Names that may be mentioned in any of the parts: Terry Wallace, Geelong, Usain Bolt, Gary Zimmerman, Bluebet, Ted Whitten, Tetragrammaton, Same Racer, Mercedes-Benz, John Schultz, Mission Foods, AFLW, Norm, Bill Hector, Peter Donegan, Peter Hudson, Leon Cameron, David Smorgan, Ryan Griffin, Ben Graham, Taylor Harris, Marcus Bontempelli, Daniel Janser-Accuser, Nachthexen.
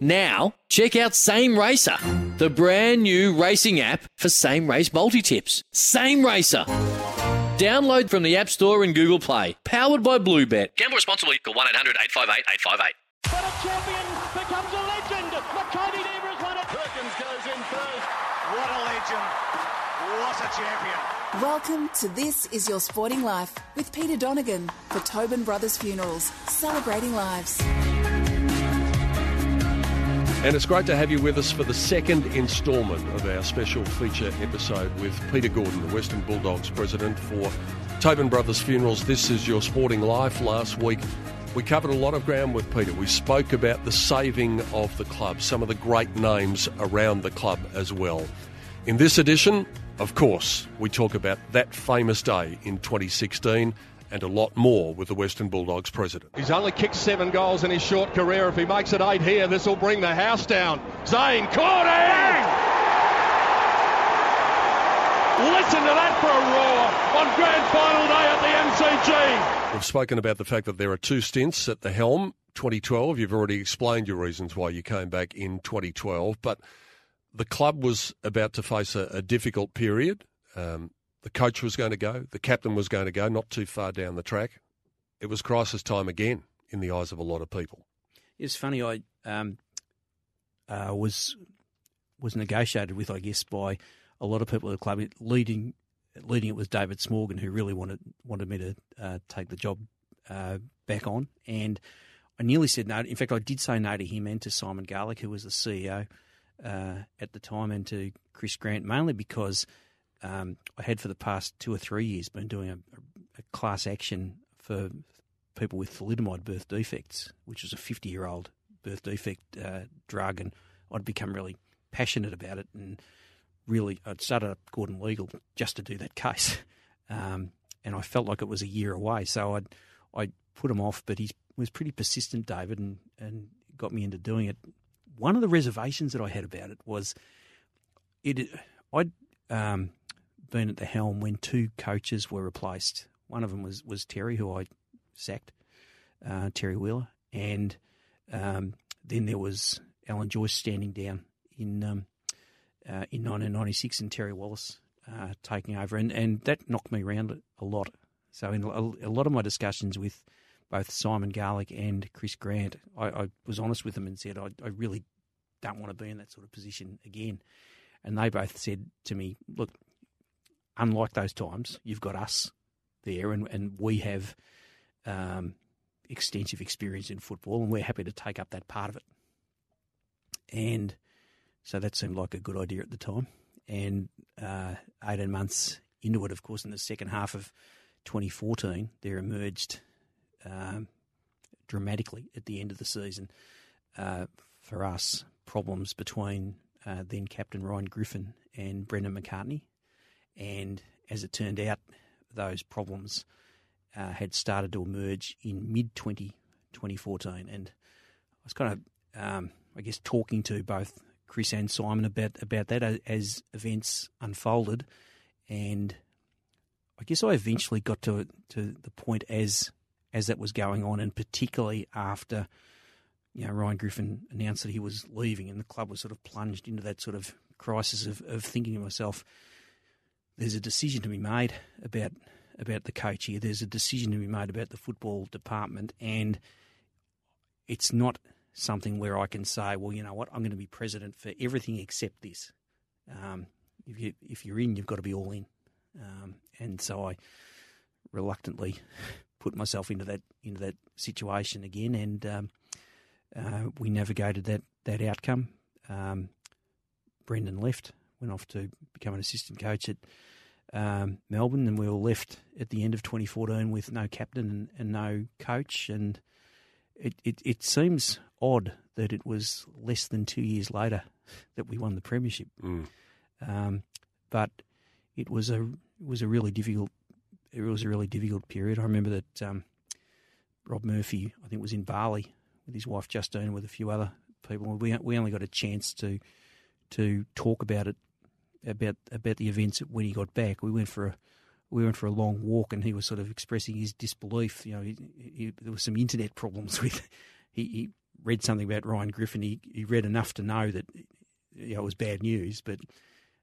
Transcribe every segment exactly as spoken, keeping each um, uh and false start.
Now, check out Same Racer, the brand new racing app for Same Race multi-tips. Same Racer. Download from the App Store and Google Play. Powered by Bluebet. Gamble responsibly. Call one eight hundred eight five eight eight five eight. But a champion becomes a legend. McCartney Neighbour has won it. Perkins goes in first. What a legend. What a champion. Welcome to This Is Your Sporting Life with Peter Donegan for Tobin Brothers Funerals, celebrating lives. And it's great to have you with us for the second instalment of our special feature episode with Peter Gordon, the Western Bulldogs president for Tobin Brothers Funerals. This is your sporting life. Last week, we covered a lot of ground with Peter. We spoke about the saving of the club, some of the great names around the club as well. In this edition, of course, we talk about that famous day in twenty sixteen. And a lot more with the Western Bulldogs president. He's only kicked seven goals in his short career. If he makes it eight here, this will bring the house down. Zane Cording! Listen to that for a roar on grand final day at the M C G. We've spoken about the fact that there are two stints at the helm. twenty twelve, you've already explained your reasons why you came back in twenty twelve, but the club was about to face a, a difficult period. Um, The coach was going to go. The captain was going to go, not too far down the track. It was crisis time again in the eyes of a lot of people. It's funny. I um, uh, was was negotiated with, I guess, by a lot of people at the club. Leading leading it was David Smorgan, who really wanted wanted me to uh, take the job uh, back on. And I nearly said no. In fact, I did say no to him and to Simon Garlick, who was the C E O uh, at the time, and to Chris Grant, mainly because... Um, I had for the past two or three years been doing a, a class action for people with thalidomide birth defects, which was a fifty-year-old birth defect uh, drug, and I'd become really passionate about it, and really I'd started up Gordon Legal just to do that case, um, and I felt like it was a year away, so I'd I put him off, but he was pretty persistent, David, and, and got me into doing it. One of the reservations that I had about it was it I'd um, been at the helm when two coaches were replaced. One of them was, was Terry, who I sacked, uh, Terry Wheeler, and um, then there was Alan Joyce standing down in um, uh, in nineteen ninety-six, and Terry Wallace uh, taking over, and, and that knocked me around a lot. So in a, a lot of my discussions with both Simon Garlick and Chris Grant, I, I was honest with them and said I, I really don't want to be in that sort of position again, and they both said to me, look, unlike those times, you've got us there, and, and we have um, extensive experience in football, and we're happy to take up that part of it. And so that seemed like a good idea at the time. And uh, eighteen months into it, of course, in the second half of twenty fourteen, there emerged um, dramatically at the end of the season uh, for us problems between uh, then-captain Ryan Griffin and Brendan McCartney. And as it turned out, those problems uh, had started to emerge in mid twenty fourteen. And I was kind of, um, I guess, talking to both Chris and Simon about, about that as events unfolded. And I guess I eventually got to to the point as as that was going on, and particularly after, you know, Ryan Griffin announced that he was leaving, and the club was sort of plunged into that sort of crisis of, of thinking to myself, there's a decision to be made about about the coach here. There's a decision to be made about the football department, and it's not something where I can say, well, you know what, I'm going to be president for everything except this. Um, if, you, if you're in, you've got to be all in. Um, and so I reluctantly put myself into that into that situation again, and um, uh, we navigated that, that outcome. Um, Brendan left. Went off to become an assistant coach at um, Melbourne, and we were left at the end of twenty fourteen with no captain and, and no coach, and it, it, it seems odd that it was less than two years later that we won the premiership. Mm. Um, but it was a it was a really difficult it was a really difficult period. I remember that um, Rob Murphy, I think, was in Bali with his wife Justine and with a few other people. We we only got a chance to to talk about it about about the events when he got back. We went for a we went for a long walk, and he was sort of expressing his disbelief. You know, he, he, there were some internet problems with he. he read something about Ryan Griffin. He, he read enough to know that, you know, it was bad news, but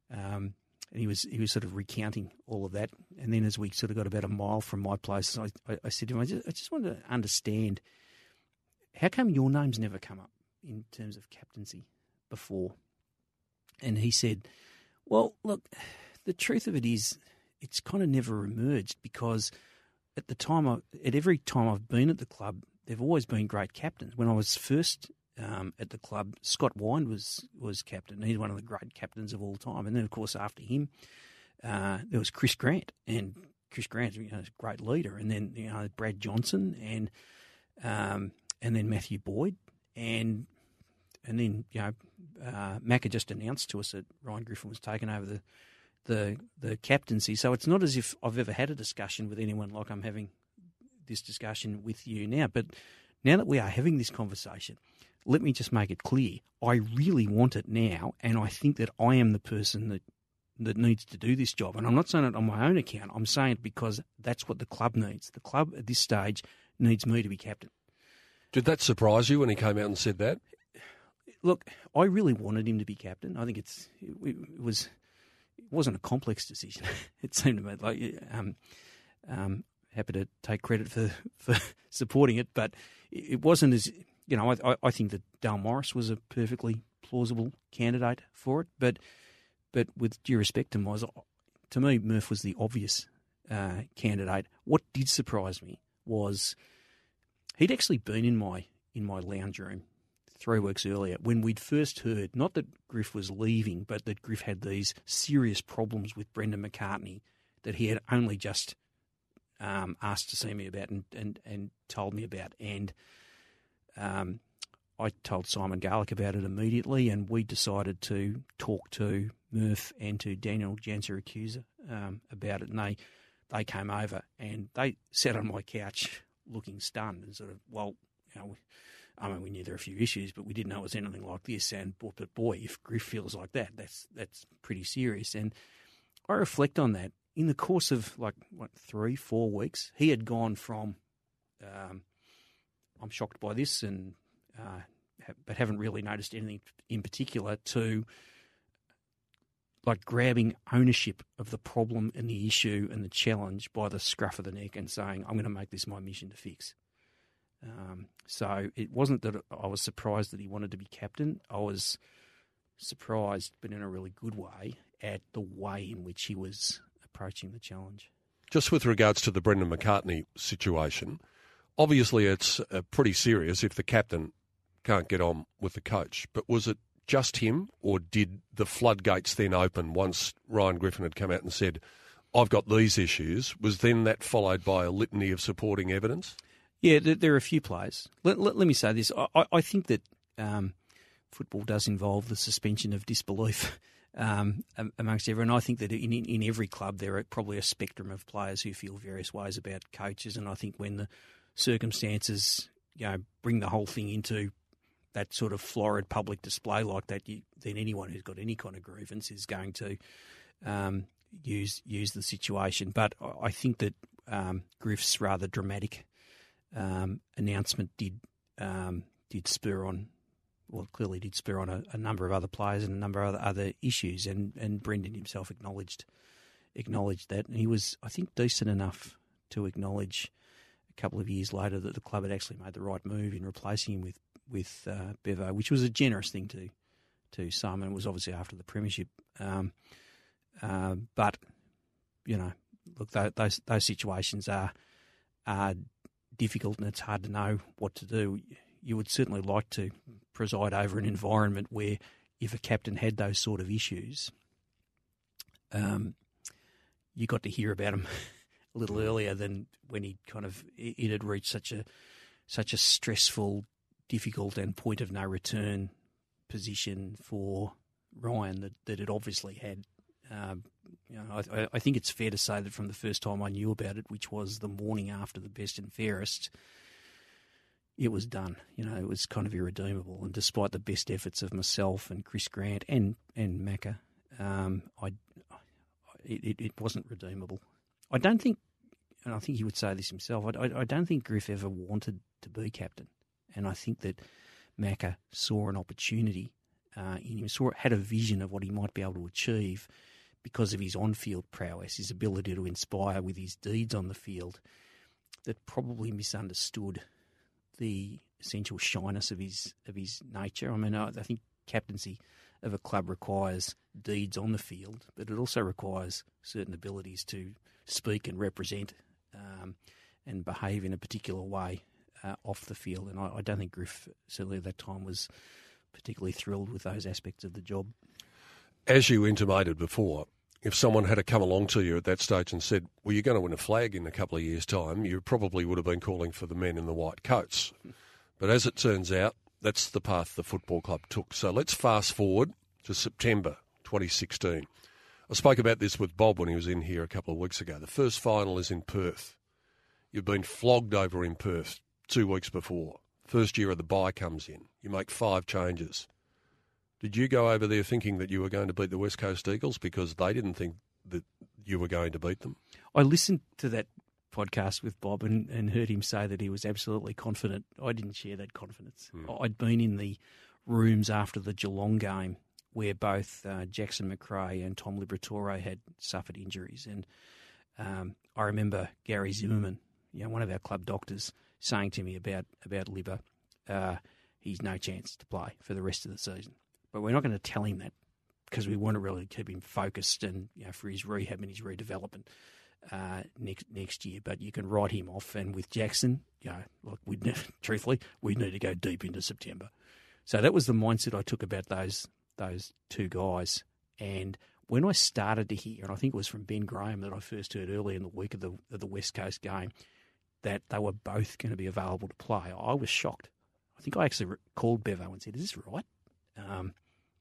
um, and he was he was sort of recounting all of that. And then as we sort of got about a mile from my place, I, I, I said to him, I just, I just wanted to understand, how come your name's never come up in terms of captaincy before? And he said, well, look, the truth of it is it's kind of never emerged, because at the time, I, at every time I've been at the club, they've always been great captains. When I was first um, at the club, Scott Wind was was captain. He's one of the great captains of all time. And then, of course, after him, uh, there was Chris Grant. And Chris Grant's, you know, a great leader. And then, you know, Brad Johnson and um, and then Matthew Boyd. And and then, you know, uh, Macca just announced to us that Ryan Griffin was taking over the, the, the captaincy. So it's not as if I've ever had a discussion with anyone like I'm having this discussion with you now. But now that we are having this conversation, let me just make it clear. I really want it now, and I think that I am the person that that needs to do this job. And I'm not saying it on my own account. I'm saying it because that's what the club needs. The club at this stage needs me to be captain. Did that surprise you when he came out and said that? Look, I really wanted him to be captain. I think it's it, it was it wasn't a complex decision. It seemed to me like um um. happy to take credit for, for supporting it, but it wasn't as, you know, I, I think that Dale Morris was a perfectly plausible candidate for it, but but with due respect to Moz, to me, Murph was the obvious uh, candidate. What did surprise me was he'd actually been in my in my lounge room three weeks earlier when we'd first heard, not that Griff was leaving, but that Griff had these serious problems with Brendan McCartney that he had only just Um, asked to see me about and, and, and told me about. And um, I told Simon Garlick about it immediately, and we decided to talk to Murph and to Daniel Janser-Accuser um, about it. And they, they came over and they sat on my couch looking stunned and sort of, well, you know, we, I mean, we knew there were a few issues, but we didn't know it was anything like this. And but boy, if Griff feels like that, that's that's pretty serious. And I reflect on that. In the course of, like, what, three, four weeks, he had gone from, um, I'm shocked by this, and uh, ha- but haven't really noticed anything in particular, to, like, grabbing ownership of the problem and the issue and the challenge by the scruff of the neck and saying, I'm going to make this my mission to fix. Um, so it wasn't that I was surprised that he wanted to be captain. I was surprised, but in a really good way, at the way in which he was approaching the challenge. Just with regards to the Brendan McCartney situation, obviously it's uh, pretty serious if the captain can't get on with the coach, but was it just him, or did the floodgates then open once Ryan Griffin had come out and said, I've got these issues? Was then that followed by a litany of supporting evidence? Yeah, there are a few players. Let, let, let me say this. I, I think that um, football does involve the suspension of disbelief Um, amongst everyone. I think that in, in every club there are probably a spectrum of players who feel various ways about coaches, and I think when the circumstances, you know, bring the whole thing into that sort of florid public display like that, you, then anyone who's got any kind of grievance is going to um, use use the situation. But I think that um, Griff's rather dramatic um, announcement did um, did spur on. Well, clearly did spur on a, a number of other players and a number of other, other issues, and, and Brendan himself acknowledged acknowledged that. And he was, I think, decent enough to acknowledge a couple of years later that the club had actually made the right move in replacing him with, with uh, Bevo, which was a generous thing to to Simon. It was obviously after the premiership. Um, uh, but, you know, look, those those situations are, are difficult, and it's hard to know what to do. You would certainly like to preside over an environment where, if a captain had those sort of issues, um, you got to hear about him a little earlier than when he kind of it had reached such a such a stressful, difficult and point of no return position for Ryan that, that it obviously had. Um, you know, I, I think it's fair to say that from the first time I knew about it, which was the morning after the best and fairest, it was done. You know, it was kind of irredeemable. And despite the best efforts of myself and Chris Grant and and Macca, um, I it, it wasn't redeemable. I don't think, and I think he would say this himself, I, I don't think Griff ever wanted to be captain. And I think that Macca saw an opportunity uh, in him, saw, had a vision of what he might be able to achieve because of his on-field prowess, his ability to inspire with his deeds on the field, that probably misunderstood the essential shyness of his of his nature. I mean, I, I think captaincy of a club requires deeds on the field, but it also requires certain abilities to speak and represent um, and behave in a particular way uh, off the field. And I, I don't think Griff, certainly at that time, was particularly thrilled with those aspects of the job. As you intimated before, if someone had come along to you at that stage and said, well, you're going to win a flag in a couple of years' time, you probably would have been calling for the men in the white coats. But as it turns out, that's the path the football club took. So let's fast forward to September twenty sixteen. I spoke about this with Bob when he was in here a couple of weeks ago. The first final is in Perth. You've been flogged over in Perth two weeks before. First year of the bye comes in. You make five changes. Did you go over there thinking that you were going to beat the West Coast Eagles because they didn't think that you were going to beat them? I listened to that podcast with Bob and, and heard him say that he was absolutely confident. I didn't share that confidence. Hmm. I'd been in the rooms after the Geelong game where both uh, Jackson Macrae and Tom Liberatore had suffered injuries. And um, I remember Gary Zimmerman, you know, one of our club doctors, saying to me about, about Libba, uh, he's no chance to play for the rest of the season. But we're not going to tell him that because we want to really keep him focused and, you know, for his rehab and his redevelopment uh, next next year. But you can write him off. And with Jackson, you know, look, we truthfully we need to go deep into September. So that was the mindset I took about those those two guys. And when I started to hear, and I think it was from Ben Graham that I first heard early in the week of the of the West Coast game, that they were both going to be available to play, I was shocked. I think I actually called Bevo and said, "Is this right?" Um,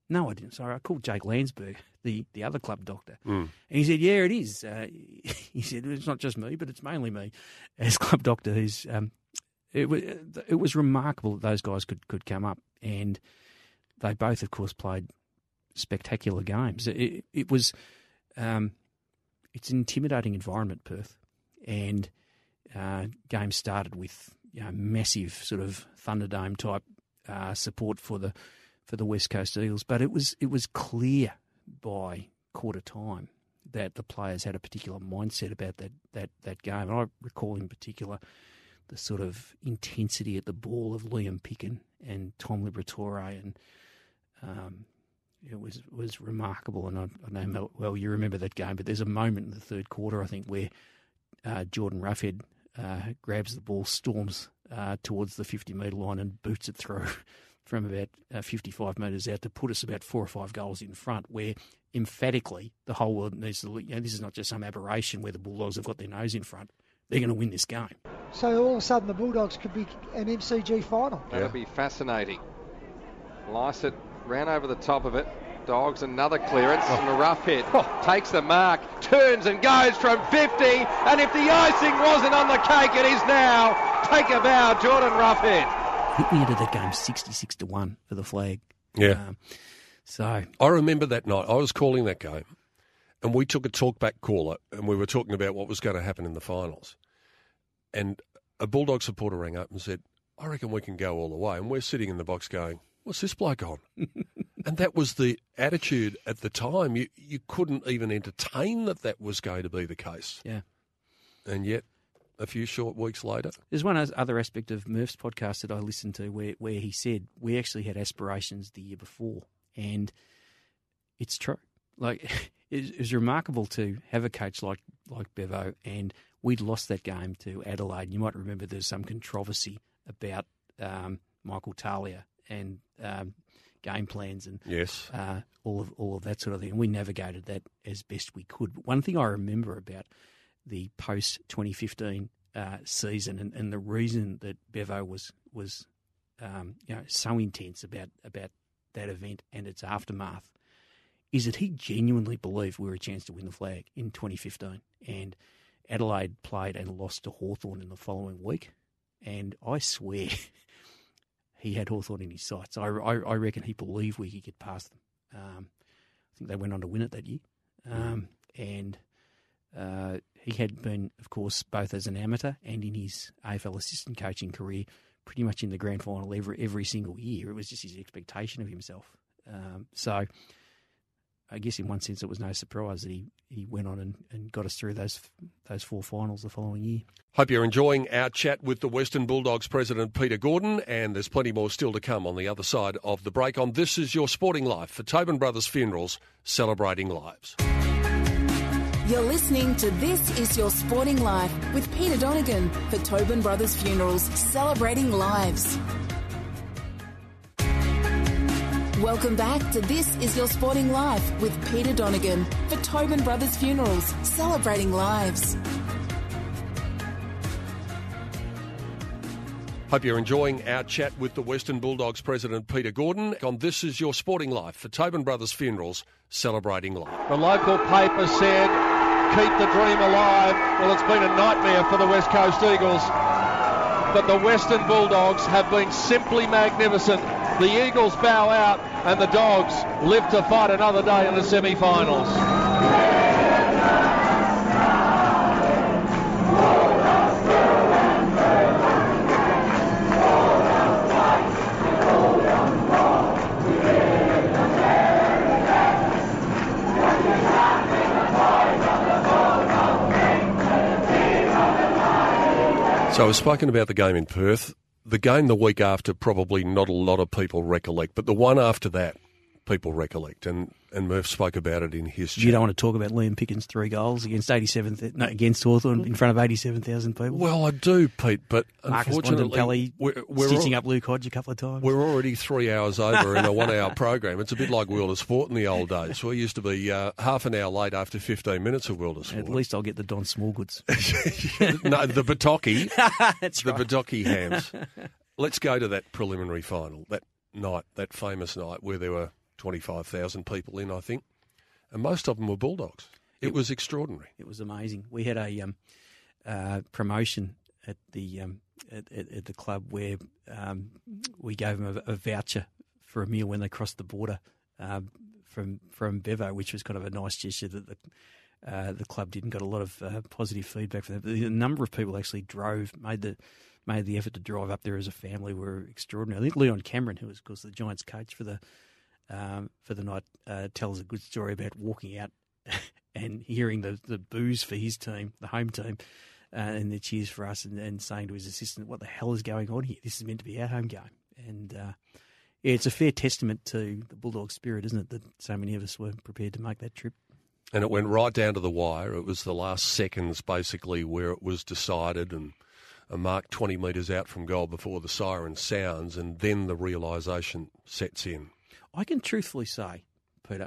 no, I didn't. Sorry, I called Jake Landsberg, the, the other club doctor. Mm. And he said, yeah, it is. Uh, he said, it's not just me, but it's mainly me as club doctor. Who's, um, it, was, it was remarkable that those guys could, could come up. And they both, of course, played spectacular games. It, it was um, it's an intimidating environment, Perth. And uh, games started with, you know, massive sort of Thunderdome-type uh, support for the for the West Coast Eagles, but it was it was clear by quarter time that the players had a particular mindset about that that that game. And I recall in particular the sort of intensity at the ball of Liam Picken and Tom Liberatore, and um, it was was remarkable. And I, I know, well, you remember that game, but there's a moment in the third quarter, I think, where uh, Jordan Roughead uh, grabs the ball, storms uh, towards the fifty-metre line and boots it through from about uh, fifty-five metres out to put us about four or five goals in front, where emphatically the whole world needs to look. You know, this is not just some aberration where the Bulldogs have got their nose in front. They're going to win this game. So all of a sudden the Bulldogs could be an M C G final. Yeah. That'll be fascinating. Lycett ran over the top of it. Dogs, another clearance oh. and a rough hit. Oh. Takes the mark, turns and goes from fifty, and if the icing wasn't on the cake, it is now. Take a bow, Jordan Roughead. I think we ended that game sixty-six to one for the flag. Yeah. Um, so I remember that night. I was calling that game, and we took a talkback caller, and we were talking about what was going to happen in the finals. And a Bulldog supporter rang up and said, I reckon we can go all the way. And we're sitting in the box going, what's this bloke on? And that was the attitude at the time. You you couldn't even entertain that that was going to be the case. Yeah. And yet, a few short weeks later. There's one other aspect of Murph's podcast that I listened to where, where he said, we actually had aspirations the year before. And it's true. Like, it was remarkable to have a coach like, like Bevo, and we'd lost that game to Adelaide. You might remember there's some controversy about um, Michael Talia and um, game plans and yes. uh, all of all of that sort of thing. And we navigated that as best we could. But one thing I remember about the post twenty fifteen uh, season, and, and the reason that Bevo was was um, you know so intense about about that event and its aftermath is that he genuinely believed we were a chance to win the flag in twenty fifteen. And Adelaide played and lost to Hawthorn in the following week, and I swear he had Hawthorn in his sights. I, I, I reckon he believed we could get past them. Um, I think they went on to win it that year. Um, and uh, he had been, of course, both as an amateur and in his A F L assistant coaching career, pretty much in the grand final every, every single year. It was just his expectation of himself. Um, so I guess in one sense it was no surprise that he, he went on and, and got us through those those four finals the following year. Hope you're enjoying our chat with the Western Bulldogs president, Peter Gordon, and there's plenty more still to come on the other side of the break on This Is Your Sporting Life for Tobin Brothers Funerals, celebrating lives. You're listening to This Is Your Sporting Life with Peter Donegan for Tobin Brothers Funerals, celebrating lives. Welcome back to This Is Your Sporting Life with Peter Donegan for Tobin Brothers Funerals, celebrating lives. Hope you're enjoying our chat with the Western Bulldogs president, Peter Gordon, on This Is Your Sporting Life for Tobin Brothers Funerals, celebrating life. The local paper said, keep the dream alive. Well, it's been a nightmare for the West Coast Eagles, but the Western Bulldogs have been simply magnificent. The Eagles bow out and the Dogs live to fight another day in the semi-finals. So I've spoken about the game in Perth. The game the week after, probably not a lot of people recollect, but the one after that, people recollect, and, and Murph spoke about it in his chat. You don't want to talk about Liam Picken's three goals against eighty-seven, no, against Hawthorn in front of eighty-seven thousand people. Well, I do, Pete, but Marcus unfortunately, we're, we're stitching all, up Luke Hodge a couple of times. We're already three hours over in a one-hour program. It's a bit like World of Sport in the old days. We used to be uh, half an hour late after fifteen minutes of World of Sport. At least I'll get the Don Smallgoods. No, the Batocchi. That's the right. The Batocchi hams. Let's go to that preliminary final, that night, that famous night where there were twenty-five thousand people in, I think, and most of them were Bulldogs. It, it was extraordinary. It was amazing. We had a um, uh, promotion at the um, at, at, at the club where um, we gave them a, a voucher for a meal when they crossed the border um, from from Bevo, which was kind of a nice gesture that the uh, the club did, and got a lot of uh, positive feedback from them. But the number of people actually drove, made the made the effort to drive up there as a family were extraordinary. I think Leon Cameron, who was, of course, the Giants coach for the Um, for the night, uh, tells a good story about walking out and hearing the, the boos for his team, the home team, uh, and the cheers for us, and, and saying to his assistant, what the hell is going on here? This is meant to be our home game. And uh, yeah, it's a fair testament to the Bulldog spirit, isn't it, that so many of us were prepared to make that trip. And it went right down to the wire. It was the last seconds, basically, where it was decided, and a mark twenty metres out from goal before the siren sounds, and then the realisation sets in. I can truthfully say, Peter,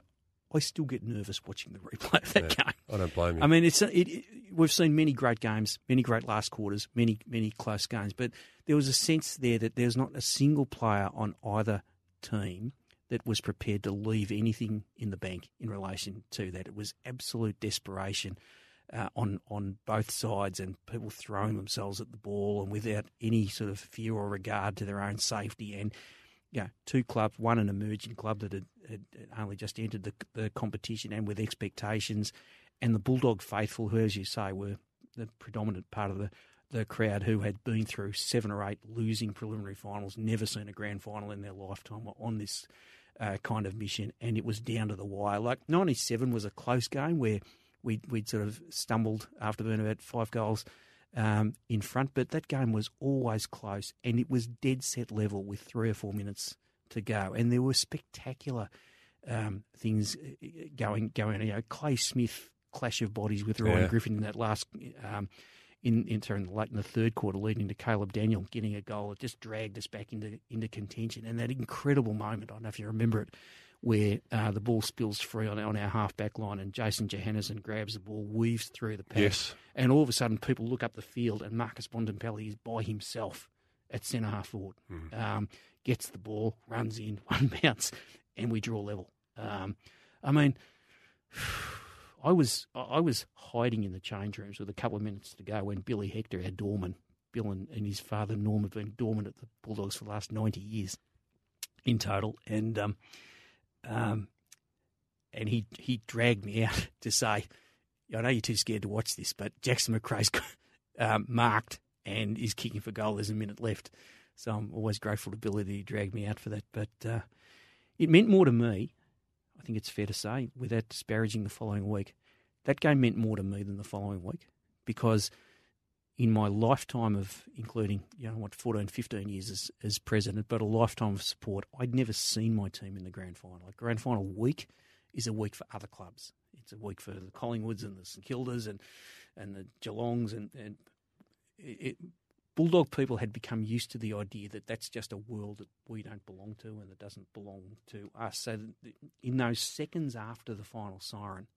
I still get nervous watching the replay of that yeah, game. I don't blame you. I mean, it's it, it, we've seen many great games, many great last quarters, many, many close games, but there was a sense there that there's not a single player on either team that was prepared to leave anything in the bank in relation to that. It was absolute desperation uh, on, on both sides, and people throwing themselves at the ball and without any sort of fear or regard to their own safety. And yeah, two clubs, one an emerging club that had, had only just entered the, the competition and with expectations, and the Bulldog faithful, who, as you say, were the predominant part of the, the crowd, who had been through seven or eight losing preliminary finals, never seen a grand final in their lifetime, were on this uh, kind of mission, and it was down to the wire. Like, ninety-seven was a close game where we'd, we'd sort of stumbled after being about five goals Um, in front, but that game was always close, and it was dead set level with three or four minutes to go, and there were spectacular um, things going going. You know, Clay Smith clash of bodies with Ryan yeah. Griffin in that last um, in in turn late in the third quarter, leading to Caleb Daniel getting a goal that just dragged us back into into contention, and that incredible moment. I don't know if you remember it, where uh, the ball spills free on, on our half-back line and Jason Johannesson grabs the ball, weaves through the pack. Yes. And all of a sudden people look up the field and Marcus Bontempelli is by himself at centre-half forward. Mm. Um, gets the ball, runs in, one bounce, and we draw level. Um, I mean, I was I was hiding in the change rooms with a couple of minutes to go when Billy Hector, our doorman, Bill and, and his father Norm have been doorman at the Bulldogs for the last ninety years in total, and um, um, and he he dragged me out to say, I know you're too scared to watch this, but Jackson Macrae's um, marked and is kicking for goal. There's a minute left. So I'm always grateful to Billy that he dragged me out for that. But uh, it meant more to me, I think it's fair to say, without disparaging the following week. That game meant more to me than the following week because in my lifetime of, including, you know, what, fourteen, fifteen years as, as president, but a lifetime of support, I'd never seen my team in the grand final. Like grand final week is a week for other clubs. It's a week for the Collingwoods and the St Kildas and, and the Geelongs and, and it, it Bulldog people had become used to the idea that that's just a world that we don't belong to and that doesn't belong to us. So in those seconds after the final siren,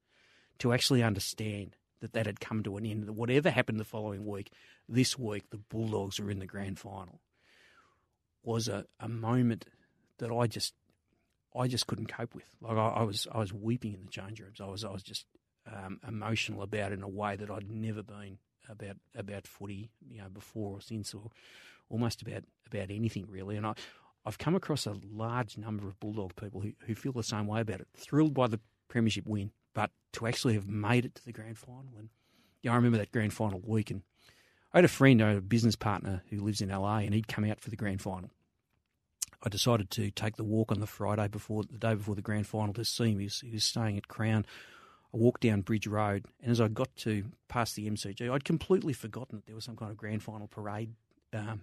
to actually understand that that had come to an end, that whatever happened the following week, this week the Bulldogs were in the grand final, was a, a moment that I just I just couldn't cope with. Like I, I was I was weeping in the change rooms. I was I was just um, emotional about it in a way that I'd never been about about footy, you know, before or since, or almost about about anything really. And I, I've come across a large number of Bulldog people who, who feel the same way about it, thrilled by the premiership win, but to actually have made it to the grand final. And yeah, you know, I remember that grand final week, and I had a friend, I had a business partner who lives in L A, and he'd come out for the grand final. I decided to take the walk on the Friday before, the day before the grand final, to see him. He was, he was staying at Crown. I walked down Bridge Road, and as I got to past the M C G, I'd completely forgotten that there was some kind of grand final parade um,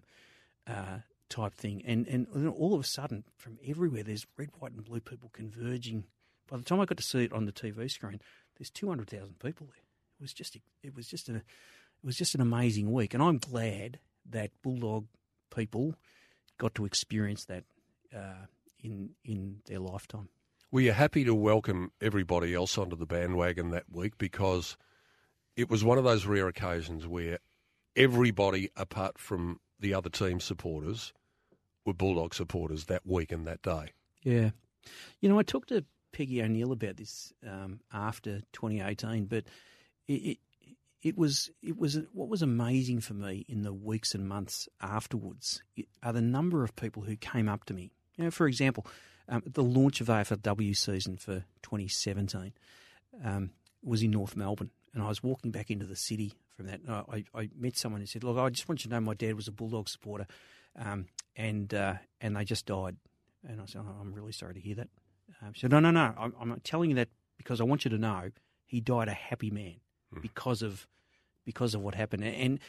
uh, type thing. And, and and all of a sudden, from everywhere, there's red, white, and blue people converging. By the time I got to see it on the T V screen, there's two hundred thousand people there. It was just it was just an it was just an amazing week, and I'm glad that Bulldog people got to experience that uh, in in their lifetime. Were you happy to welcome everybody else onto the bandwagon that week? Because it was one of those rare occasions where everybody apart from the other team supporters were Bulldog supporters that week and that day. Yeah. You know, I talked to Peggy O'Neill about this um, after twenty eighteen, but it, it, it was it was what was amazing for me in the weeks and months afterwards it, are the number of people who came up to me. You know, for example, Um, the launch of A F L W season for twenty seventeen um, was in North Melbourne, and I was walking back into the city from that. And I, I met someone who said, "Look, I just want you to know my dad was a Bulldog supporter, um, and uh, and they just died." And I said, oh, "I'm really sorry to hear that." Um, she said, "No, no, no. I'm, I'm telling you that because I want you to know he died a happy man hmm. because of because of what happened." And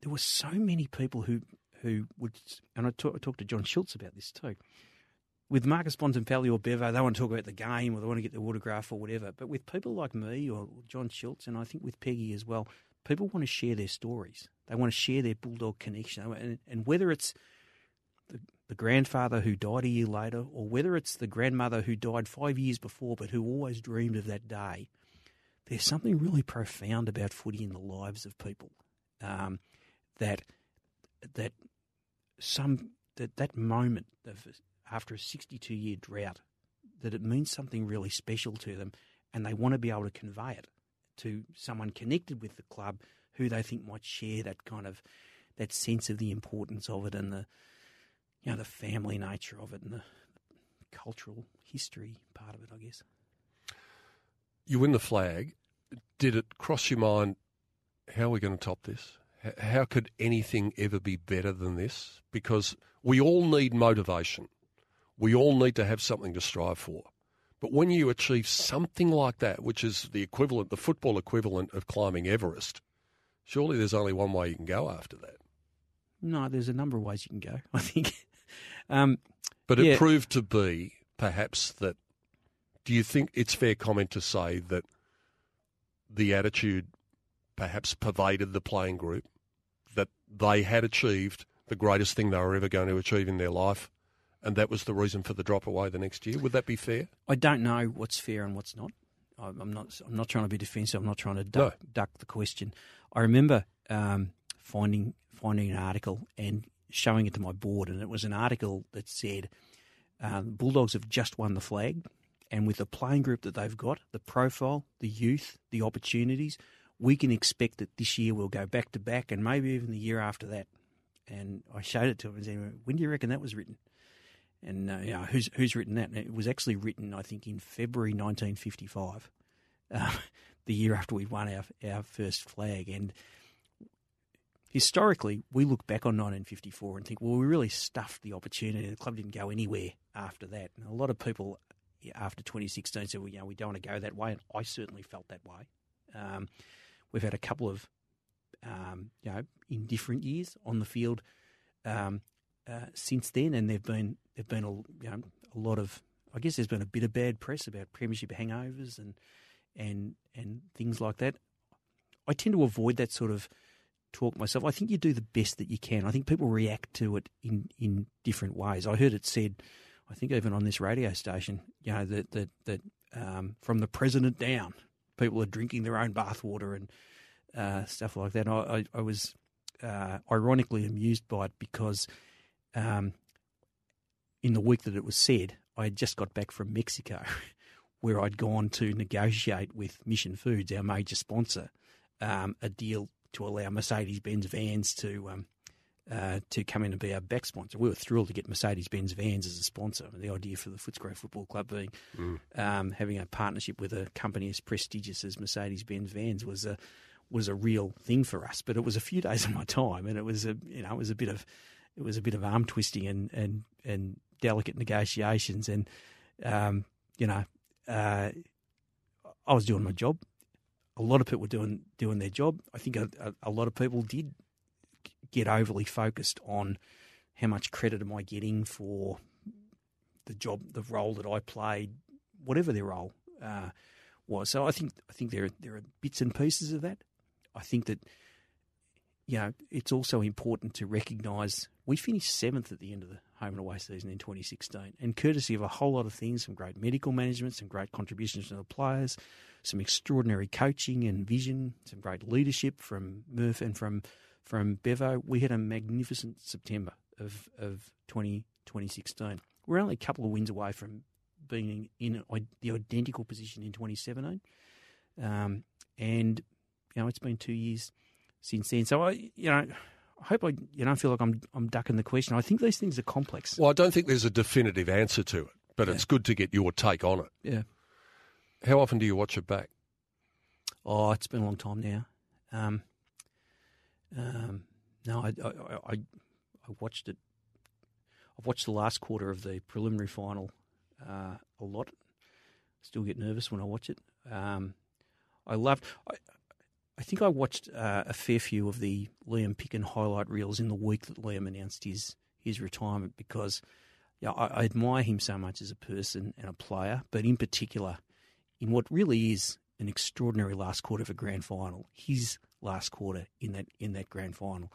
there were so many people who who would, and I, talk, I talked to John Schultz about this too. With Marcus Bontempelli or Bevo, they want to talk about the game or they want to get their autograph or whatever. But with people like me or John Schultz, and I think with Peggy as well, people want to share their stories. They want to share their Bulldog connection. And, and whether it's the, the grandfather who died a year later or whether it's the grandmother who died five years before but who always dreamed of that day, there's something really profound about footy in the lives of people um, that that some that, that moment of after a sixty-two-year drought, that it means something really special to them and they want to be able to convey it to someone connected with the club who they think might share that kind of, that sense of the importance of it and the, you know, the family nature of it and the cultural history part of it, I guess. You win the flag. Did it cross your mind, how are we going to top this? How could anything ever be better than this? Because we all need motivation. We all need to have something to strive for. But when you achieve something like that, which is the equivalent, the football equivalent of climbing Everest, surely there's only one way you can go after that. No, there's a number of ways you can go, I think. um, but it yeah. proved to be, perhaps, that do you think it's fair comment to say that the attitude perhaps pervaded the playing group, that they had achieved the greatest thing they were ever going to achieve in their life, and that was the reason for the drop away the next year. Would that be fair? I don't know what's fair and what's not. I'm not. I'm not trying to be defensive. I'm not trying to duck, no. duck the question. I remember um, finding finding an article and showing it to my board, and it was an article that said uh, the Bulldogs have just won the flag, and with the playing group that they've got, the profile, the youth, the opportunities, we can expect that this year we'll go back to back, and maybe even the year after that. And I showed it to him and said, "When do you reckon that was written?" And uh, you know, who's who's written that? And it was actually written, I think, in February nineteen fifty-five, um, the year after we won our our first flag. And historically, we look back on nineteen fifty-four and think, well, we really stuffed the opportunity. The club didn't go anywhere after that. And a lot of people after twenty sixteen said, well, you know, we don't want to go that way. And I certainly felt that way. Um, we've had a couple of, um, you know, indifferent years on the field um, uh, since then, and they've been. There've been a, you know, a lot of, I guess there's been a bit of bad press about premiership hangovers and and and things like that. I tend to avoid that sort of talk myself. I think you do the best that you can. I think people react to it in, in different ways. I heard it said, I think even on this radio station, you know, that that that um, from the president down, people are drinking their own bathwater and uh, stuff like that. And I, I, I was uh, ironically amused by it because. Um, In the week that it was said, I had just got back from Mexico where I'd gone to negotiate with Mission Foods, our major sponsor, um, a deal to allow Mercedes-Benz vans to um, uh, to come in and be our back sponsor. We were thrilled to get Mercedes-Benz vans as a sponsor. The idea for the Footscray Football Club being mm. um, having a partnership with a company as prestigious as Mercedes-Benz vans was a was a real thing for us. But it was a few days of my time, and it was a you know it was a bit of it was a bit of arm twisting and and and. delicate negotiations, and um, you know, uh, I was doing my job. A lot of people were doing doing their job. I think a, a lot of people did get overly focused on how much credit am I getting for the job, the role that I played, whatever their role uh, was. So I think I think there are, there are bits and pieces of that. I think that you know it's also important to recognise we finished seventh at the end of the home and away season in twenty sixteen, and courtesy of a whole lot of things, some great medical management, some great contributions from the players, some extraordinary coaching and vision, some great leadership from Murph and from from Bevo, we had a magnificent September of, of twenty sixteen. We're only a couple of wins away from being in the identical position in twenty seventeen, um, and you know it's been two years since then. So I, you know. I hope I you don't feel like I'm I'm ducking the question. I think these things are complex. Well, I don't think there's a definitive answer to it, but yeah. It's good to get your take on it. Yeah. How often do you watch it back? Oh, it's been a long time now. Um, um, no, I I, I I watched it. I've watched the last quarter of the preliminary final uh, a lot. Still get nervous when I watch it. Um, I loved. I, I think I watched uh, a fair few of the Liam Picken highlight reels in the week that Liam announced his his retirement because you know, I, I admire him so much as a person and a player, but in particular, in what really is an extraordinary last quarter of a grand final, his last quarter in that in that grand final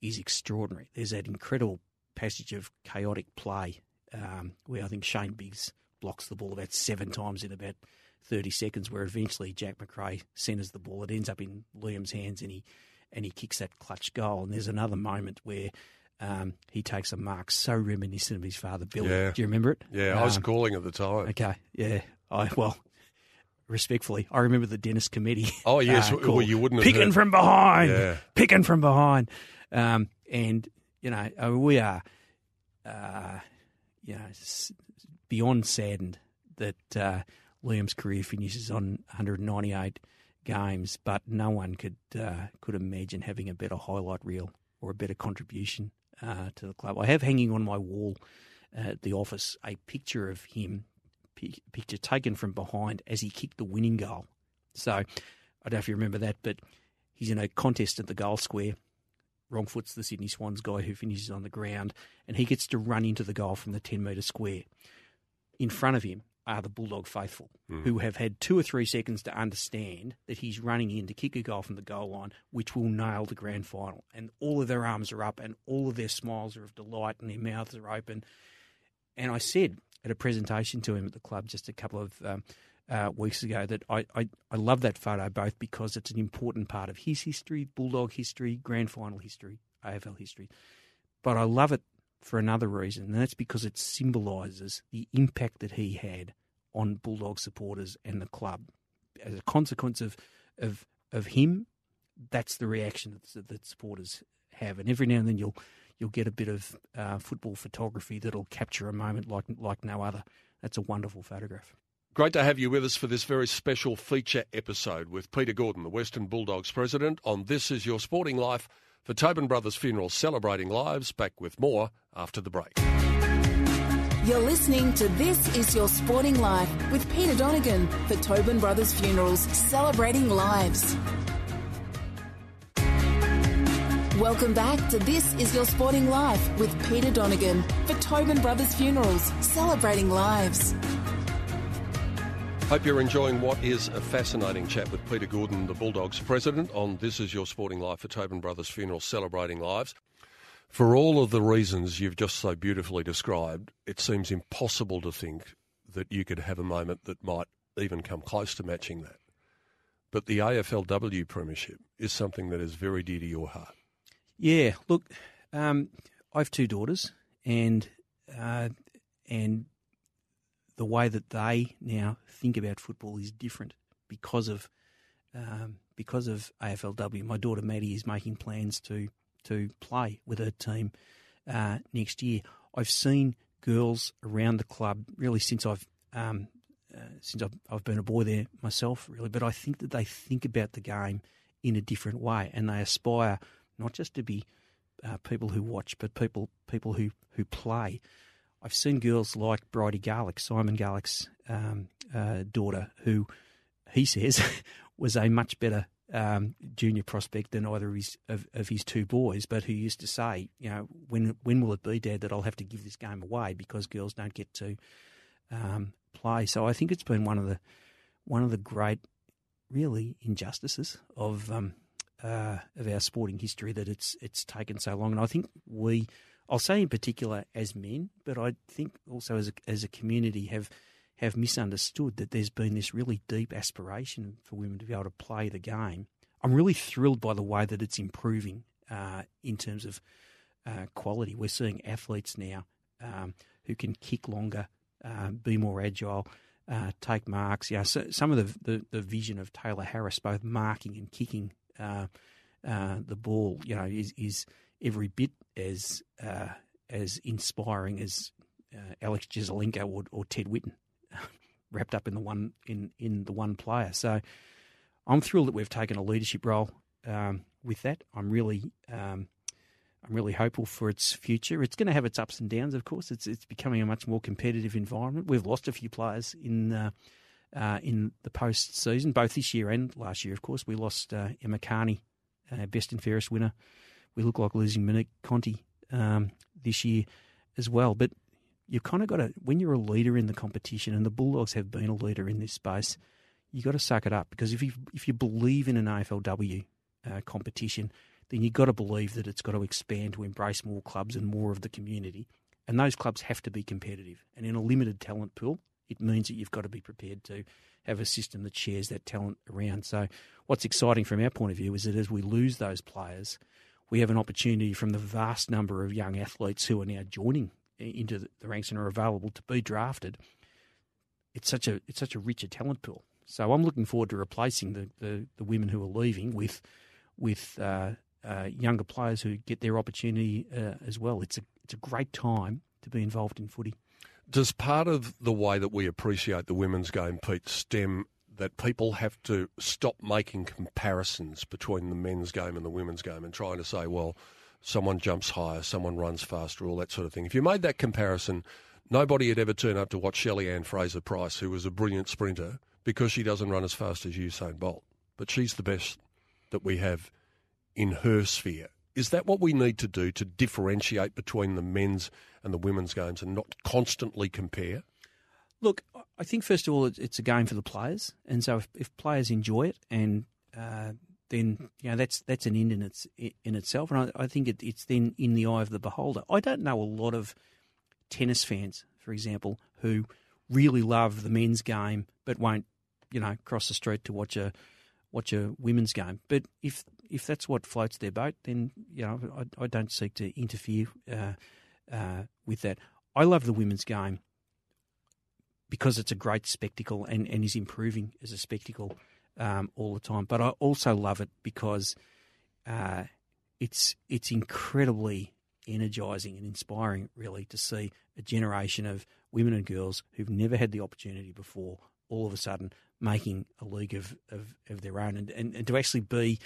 is extraordinary. There's that incredible passage of chaotic play um, where I think Shane Biggs blocks the ball about seven times in about thirty seconds, where eventually Jack Macrae centres the ball. It ends up in Liam's hands, and he and he kicks that clutch goal. And there's another moment where um, he takes a mark so reminiscent of his father, Bill. Yeah. Do you remember it? Yeah, um, I was calling at the time. Okay, yeah. I Well, respectfully, I remember the Dennis Cometti. Oh, yes. Uh, well, you wouldn't have Picking heard. from behind. Yeah. Picking from behind. Um, and, you know, uh, we are, uh, you know, s- beyond saddened that uh, – Liam's career finishes on one hundred ninety-eight games, but no one could uh, could imagine having a better highlight reel or a better contribution uh, to the club. I have hanging on my wall at the office a picture of him, p- picture taken from behind as he kicked the winning goal. So I don't know if you remember that, but he's in a contest at the goal square. Wrong foot's the Sydney Swans guy who finishes on the ground, and he gets to run into the goal from the ten-metre square. In front of him are the Bulldog faithful, mm. who have had two or three seconds to understand that he's running in to kick a goal from the goal line, which will nail the grand final. And all of their arms are up, and all of their smiles are of delight, and their mouths are open. And I said at a presentation to him at the club just a couple of um, uh, weeks ago that I, I, I love that photo both because it's an important part of his history, Bulldog history, grand final history, A F L history. But I love it for another reason, and that's because it symbolises the impact that he had on Bulldog supporters and the club. As a consequence of of, of him, that's the reaction that, that supporters have. And every now and then you'll you'll get a bit of uh, football photography that'll capture a moment like like no other. That's a wonderful photograph. Great to have you with us for this very special feature episode with Peter Gordon, the Western Bulldogs president, on This Is Your Sporting Life for Tobin Brothers Funerals, celebrating lives. Back with more after the break. You're listening to This Is Your Sporting Life with Peter Donegan for Tobin Brothers Funerals, celebrating lives. Welcome back to This Is Your Sporting Life with Peter Donegan for Tobin Brothers Funerals, celebrating lives. Hope you're enjoying what is a fascinating chat with Peter Gordon, the Bulldogs president, on This Is Your Sporting Life for Tobin Brothers Funerals, celebrating lives. For all of the reasons you've just so beautifully described, it seems impossible to think that you could have a moment that might even come close to matching that. But the A F L W premiership is something that is very dear to your heart. Yeah, look, um, I have two daughters, and uh, and the way that they now think about football is different because of um, because of A F L W. My daughter Maddie is making plans to. to play with her team uh, next year. I've seen girls around the club really since I've um, uh, since I've, I've been a boy there myself, really. But I think that they think about the game in a different way, and they aspire not just to be uh, people who watch, but people people who who play. I've seen girls like Bridie Garlick, Simon Garlick's um, uh, daughter, who he says was a much better Um, junior prospect than either of his, of, of his two boys, but who used to say, you know, when when will it be, Dad, that I'll have to give this game away because girls don't get to um, play. So I think it's been one of the one of the great, really, injustices of um, uh, of our sporting history that it's it's taken so long. And I think we, I'll say in particular as men, but I think also as a, as a community have. have misunderstood that there's been this really deep aspiration for women to be able to play the game. I'm really thrilled by the way that it's improving uh, in terms of uh, quality. We're seeing athletes now um, who can kick longer, uh, be more agile, uh, take marks. Yeah, so some of the, the, the vision of Taylor Harris, both marking and kicking uh, uh, the ball, you know, is, is every bit as uh, as inspiring as uh, Alex Jezelenko or, or Ted Whitten. Wrapped up in the one in, in the one player. So I'm thrilled that we've taken a leadership role um, with that. I'm really um, I'm really hopeful for its future. It's going to have its ups and downs, of course. It's it's becoming a much more competitive environment. We've lost a few players in uh, uh, in the post season, both this year and last year. Of course, we lost uh, Emma Carney, uh, best and fairest winner. We look like losing Monique Conti um, this year as well, but. You've kind of got to, when you're a leader in the competition, and the Bulldogs have been a leader in this space, you've got to suck it up. Because if you if you believe in an A F L W uh, competition, then you've got to believe that it's got to expand to embrace more clubs and more of the community. And those clubs have to be competitive. And in a limited talent pool, it means that you've got to be prepared to have a system that shares that talent around. So what's exciting from our point of view is that as we lose those players, we have an opportunity from the vast number of young athletes who are now joining into the ranks and are available to be drafted. It's such a it's such a richer talent pool. So I'm looking forward to replacing the, the, the women who are leaving with with uh, uh, younger players who get their opportunity uh, as well. It's a it's a great time to be involved in footy. Does part of the way that we appreciate the women's game, Pete, stem that people have to stop making comparisons between the men's game and the women's game and trying to say, well, someone jumps higher, someone runs faster, all that sort of thing. If you made that comparison, nobody had ever turned up to watch Shelley Ann Fraser-Price, who was a brilliant sprinter, because she doesn't run as fast as Usain Bolt. But she's the best that we have in her sphere. Is that what we need to do to differentiate between the men's and the women's games and not constantly compare? Look, I think, first of all, it's a game for the players. And so if, if players enjoy it and... Uh, then you know that's that's an end in its in itself, and I, I think it, it's then in the eye of the beholder. I don't know a lot of tennis fans, for example, who really love the men's game but won't, you know, cross the street to watch a watch a women's game. But if if that's what floats their boat, then, you know, I, I don't seek to interfere uh, uh, with that. I love the women's game because it's a great spectacle and, and is improving as a spectacle um, all the time. But I also love it because uh, it's it's incredibly energising and inspiring, really, to see a generation of women and girls who've never had the opportunity before all of a sudden making a league of, of, of their own. And, and, and to actually be,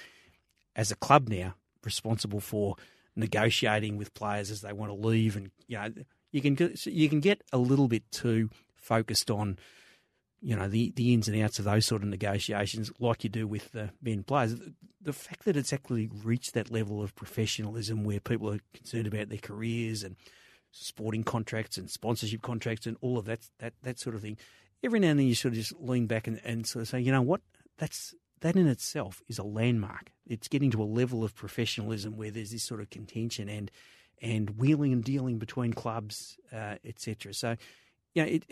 as a club now, responsible for negotiating with players as they want to leave. And, you know, you can, you can get a little bit too focused on, you know, the, the ins and outs of those sort of negotiations like you do with the men players. The, the fact that it's actually reached that level of professionalism where people are concerned about their careers and sporting contracts and sponsorship contracts and all of that, that, that sort of thing. Every now and then you sort of just lean back and, and sort of say, you know what, that's that in itself is a landmark. It's getting to a level of professionalism where there's this sort of contention and and wheeling and dealing between clubs, uh, et cetera. So, you know, it,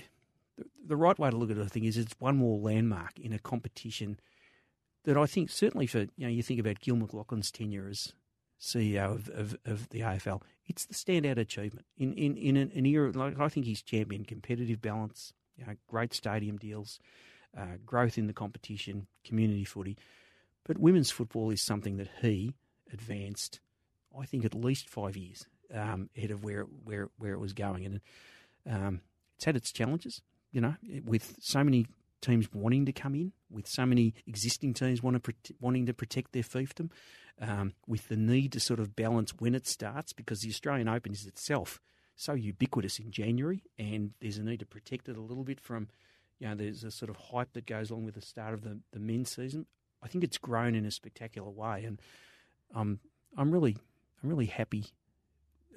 the right way to look at the thing is it's one more landmark in a competition that I think certainly for, you know, you think about Gil McLaughlin's tenure as C E O of, of, of the A F L, it's the standout achievement. In, in, in an, an era, like I think he's championed competitive balance, you know, great stadium deals, uh, growth in the competition, community footy. But women's football is something that he advanced, I think, at least five years um, ahead of where, where, where it was going. And um, it's had its challenges, you know, with so many teams wanting to come in, with so many existing teams want to pre- wanting to protect their fiefdom, um, with the need to sort of balance when it starts, because the Australian Open is itself so ubiquitous in January, and there's a need to protect it a little bit from, you know, there's a sort of hype that goes along with the start of the, the men's season. I think it's grown in a spectacular way, and um, I'm really I'm really happy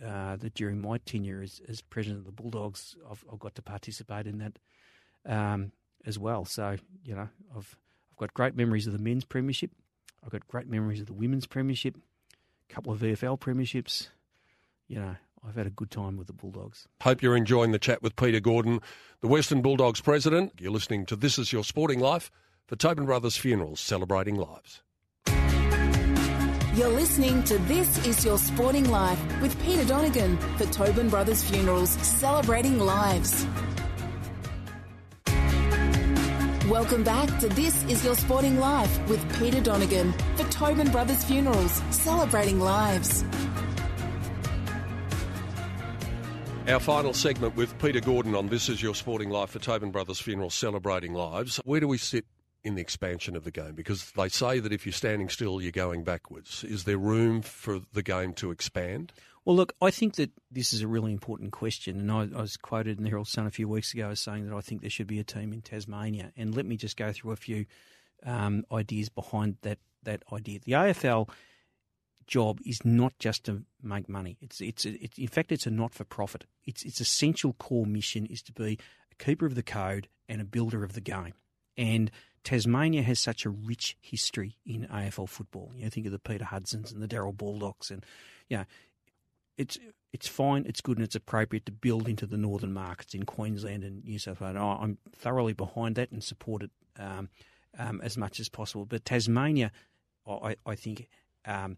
uh, that during my tenure as, as president of the Bulldogs, I've, I've got to participate in that um, as well. So, you know, I've I've got great memories of the men's premiership. I've got great memories of the women's premiership. A couple of V F L premierships, you know. I've had a good time with the Bulldogs. Hope you're enjoying the chat with Peter Gordon, the Western Bulldogs president. You're listening to This Is Your Sporting Life for Tobin Brothers Funerals, celebrating lives. You're listening to This Is Your Sporting Life with Peter Donegan for Tobin Brothers Funerals, celebrating lives. Welcome back to This Is Your Sporting Life with Peter Donegan for Tobin Brothers Funerals, celebrating lives. Our final segment with Peter Gordon on This Is Your Sporting Life for Tobin Brothers Funeral, celebrating lives. Where do we sit in the expansion of the game? Because they say that if you're standing still, you're going backwards. Is there room for the game to expand? Well, look, I think that this is a really important question. And I, I was quoted in the Herald Sun a few weeks ago as saying that I think there should be a team in Tasmania. And let me just go through a few um, ideas behind that, that idea. The A F L job is not just to make money. It's it's it's in fact it's a not for profit. Its its essential core mission is to be a keeper of the code and a builder of the game. And Tasmania has such a rich history in A F L football. You know, think of the Peter Hudsons and the Darryl Baldocks, and you know, it's it's fine, it's good, and it's appropriate to build into the northern markets in Queensland and New South Wales. I'm thoroughly behind that and support it um, um, as much as possible. But Tasmania, I I think. Um,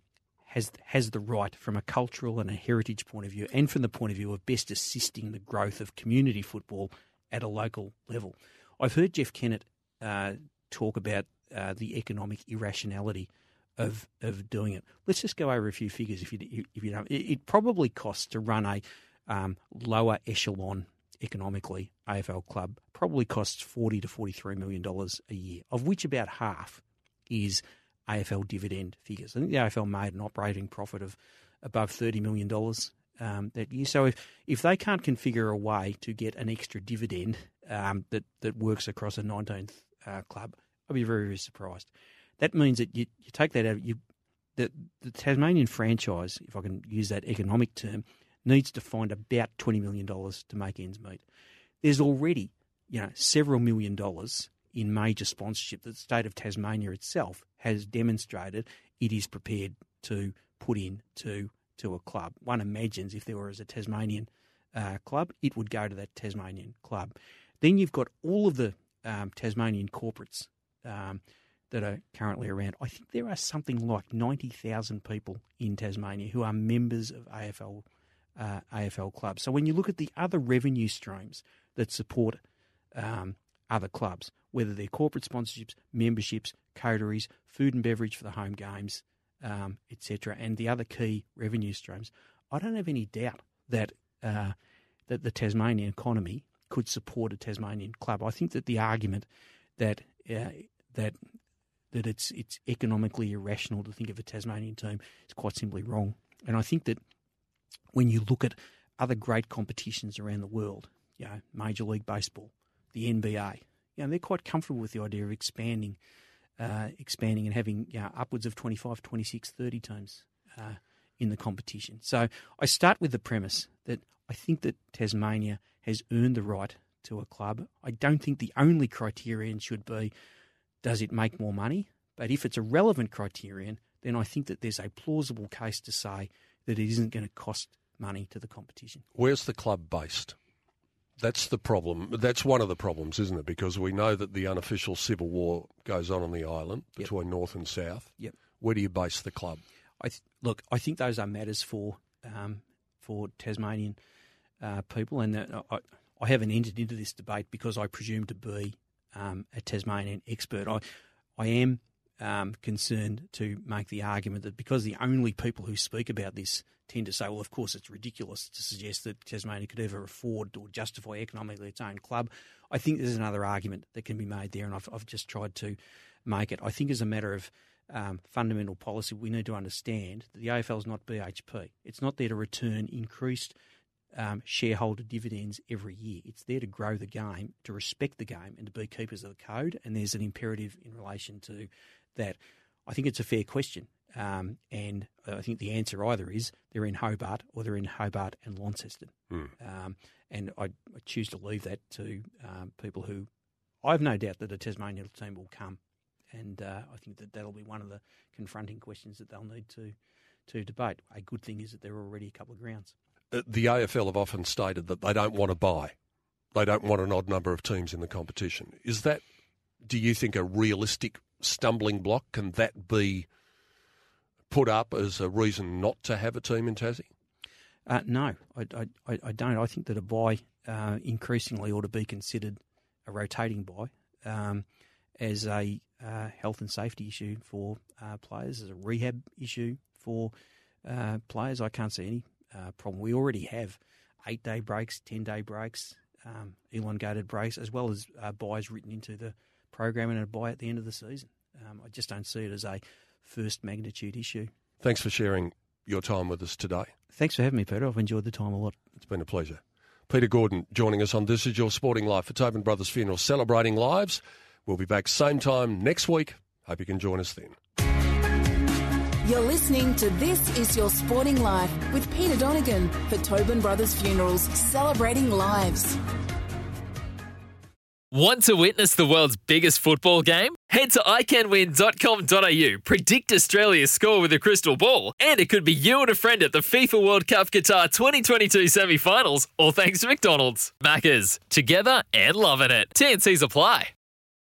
has has the right from a cultural and a heritage point of view and from the point of view of best assisting the growth of community football at a local level. I've heard Jeff Kennett uh, talk about uh, the economic irrationality of of doing it. Let's just go over a few figures if you if you don't. It, it probably costs to run a um, lower echelon economically A F L club, probably costs forty to forty-three million dollars a year, of which about half is A F L dividend figures. I think the A F L made an operating profit of above thirty million dollars um, that year. So if, if they can't configure a way to get an extra dividend um, that, that works across a nineteenth uh, club, I'd be very, very surprised. That means that you, you take that out, you, the, the Tasmanian franchise, if I can use that economic term, needs to find about twenty million dollars to make ends meet. There's already, you know, several million dollars in major sponsorship that the state of Tasmania itself has demonstrated it is prepared to put in to, to a club. One imagines if there was a Tasmanian uh, club, it would go to that Tasmanian club. Then you've got all of the um, Tasmanian corporates um, that are currently around. I think there are something like ninety thousand people in Tasmania who are members of A F L uh, A F L clubs. So when you look at the other revenue streams that support um, other clubs, whether they're corporate sponsorships, memberships, coteries, food and beverage for the home games, um, et cetera, and the other key revenue streams, I don't have any doubt that uh, that the Tasmanian economy could support a Tasmanian club. I think that the argument that uh, that that it's it's economically irrational to think of a Tasmanian team is quite simply wrong. And I think that when you look at other great competitions around the world, you know, Major League Baseball, the N B A, you know, they're quite comfortable with the idea of expanding, uh, expanding and having, you know, upwards of twenty-five, twenty-six, thirty teams uh, in the competition. So I start with the premise that I think that Tasmania has earned the right to a club. I don't think the only criterion should be, does it make more money? But if it's a relevant criterion, then I think that there's a plausible case to say that it isn't going to cost money to the competition. Where's the club based? That's the problem. That's one of the problems, isn't it? Because we know that the unofficial civil war goes on on the island between yep. North and South. Yep. Where do you base the club? I th- look, I think those are matters for um, for Tasmanian uh, people, and that I, I haven't entered into this debate because I presume to be um, a Tasmanian expert. I I am um, concerned to make the argument that because the only people who speak about this tend to say, well, of course, it's ridiculous to suggest that Tasmania could ever afford or justify economically its own club. I think there's another argument that can be made there, and I've, I've just tried to make it. I think as a matter of um, fundamental policy, we need to understand that the A F L is not B H P. It's not there to return increased um, shareholder dividends every year. It's there to grow the game, to respect the game, and to be keepers of the code, and there's an imperative in relation to that. I think it's a fair question. Um, and I think the answer either is they're in Hobart or they're in Hobart and Launceston. Mm. Um, and I, I choose to leave that to um, people who I have no doubt that a Tasmanian team will come. And uh, I think that that'll be one of the confronting questions that they'll need to, to debate. A good thing is that there are already a couple of grounds. Uh, the A F L have often stated that they don't want to buy. They don't want an odd number of teams in the competition. Is that, do you think, a realistic stumbling block? Can that be put up as a reason not to have a team in Tassie? Uh, no, I, I, I don't. I think that a buy uh, increasingly ought to be considered a rotating buy um, as a uh, health and safety issue for uh, players, as a rehab issue for uh, players. I can't see any uh, problem. We already have eight-day breaks, ten-day breaks, um, elongated breaks, as well as uh, buys written into the program and a buy at the end of the season. Um, I just don't see it as a first magnitude issue. Thanks for sharing your time with us today. Thanks for having me, Peter. I've enjoyed the time a lot. It's been a pleasure. Peter Gordon joining us on This Is Your Sporting Life for Tobin Brothers Funeral, celebrating lives. We'll be back same time next week. Hope you can join us then. You're listening to This Is Your Sporting Life with Peter Donegan for Tobin Brothers Funerals, celebrating lives. Want to witness the world's biggest football game? Head to i can win dot com dot a u, predict Australia's score with a crystal ball, and it could be you and a friend at the FIFA World Cup Qatar twenty twenty-two semi-finals, all thanks to McDonald's. Macca's, together and loving it. T and Cs apply.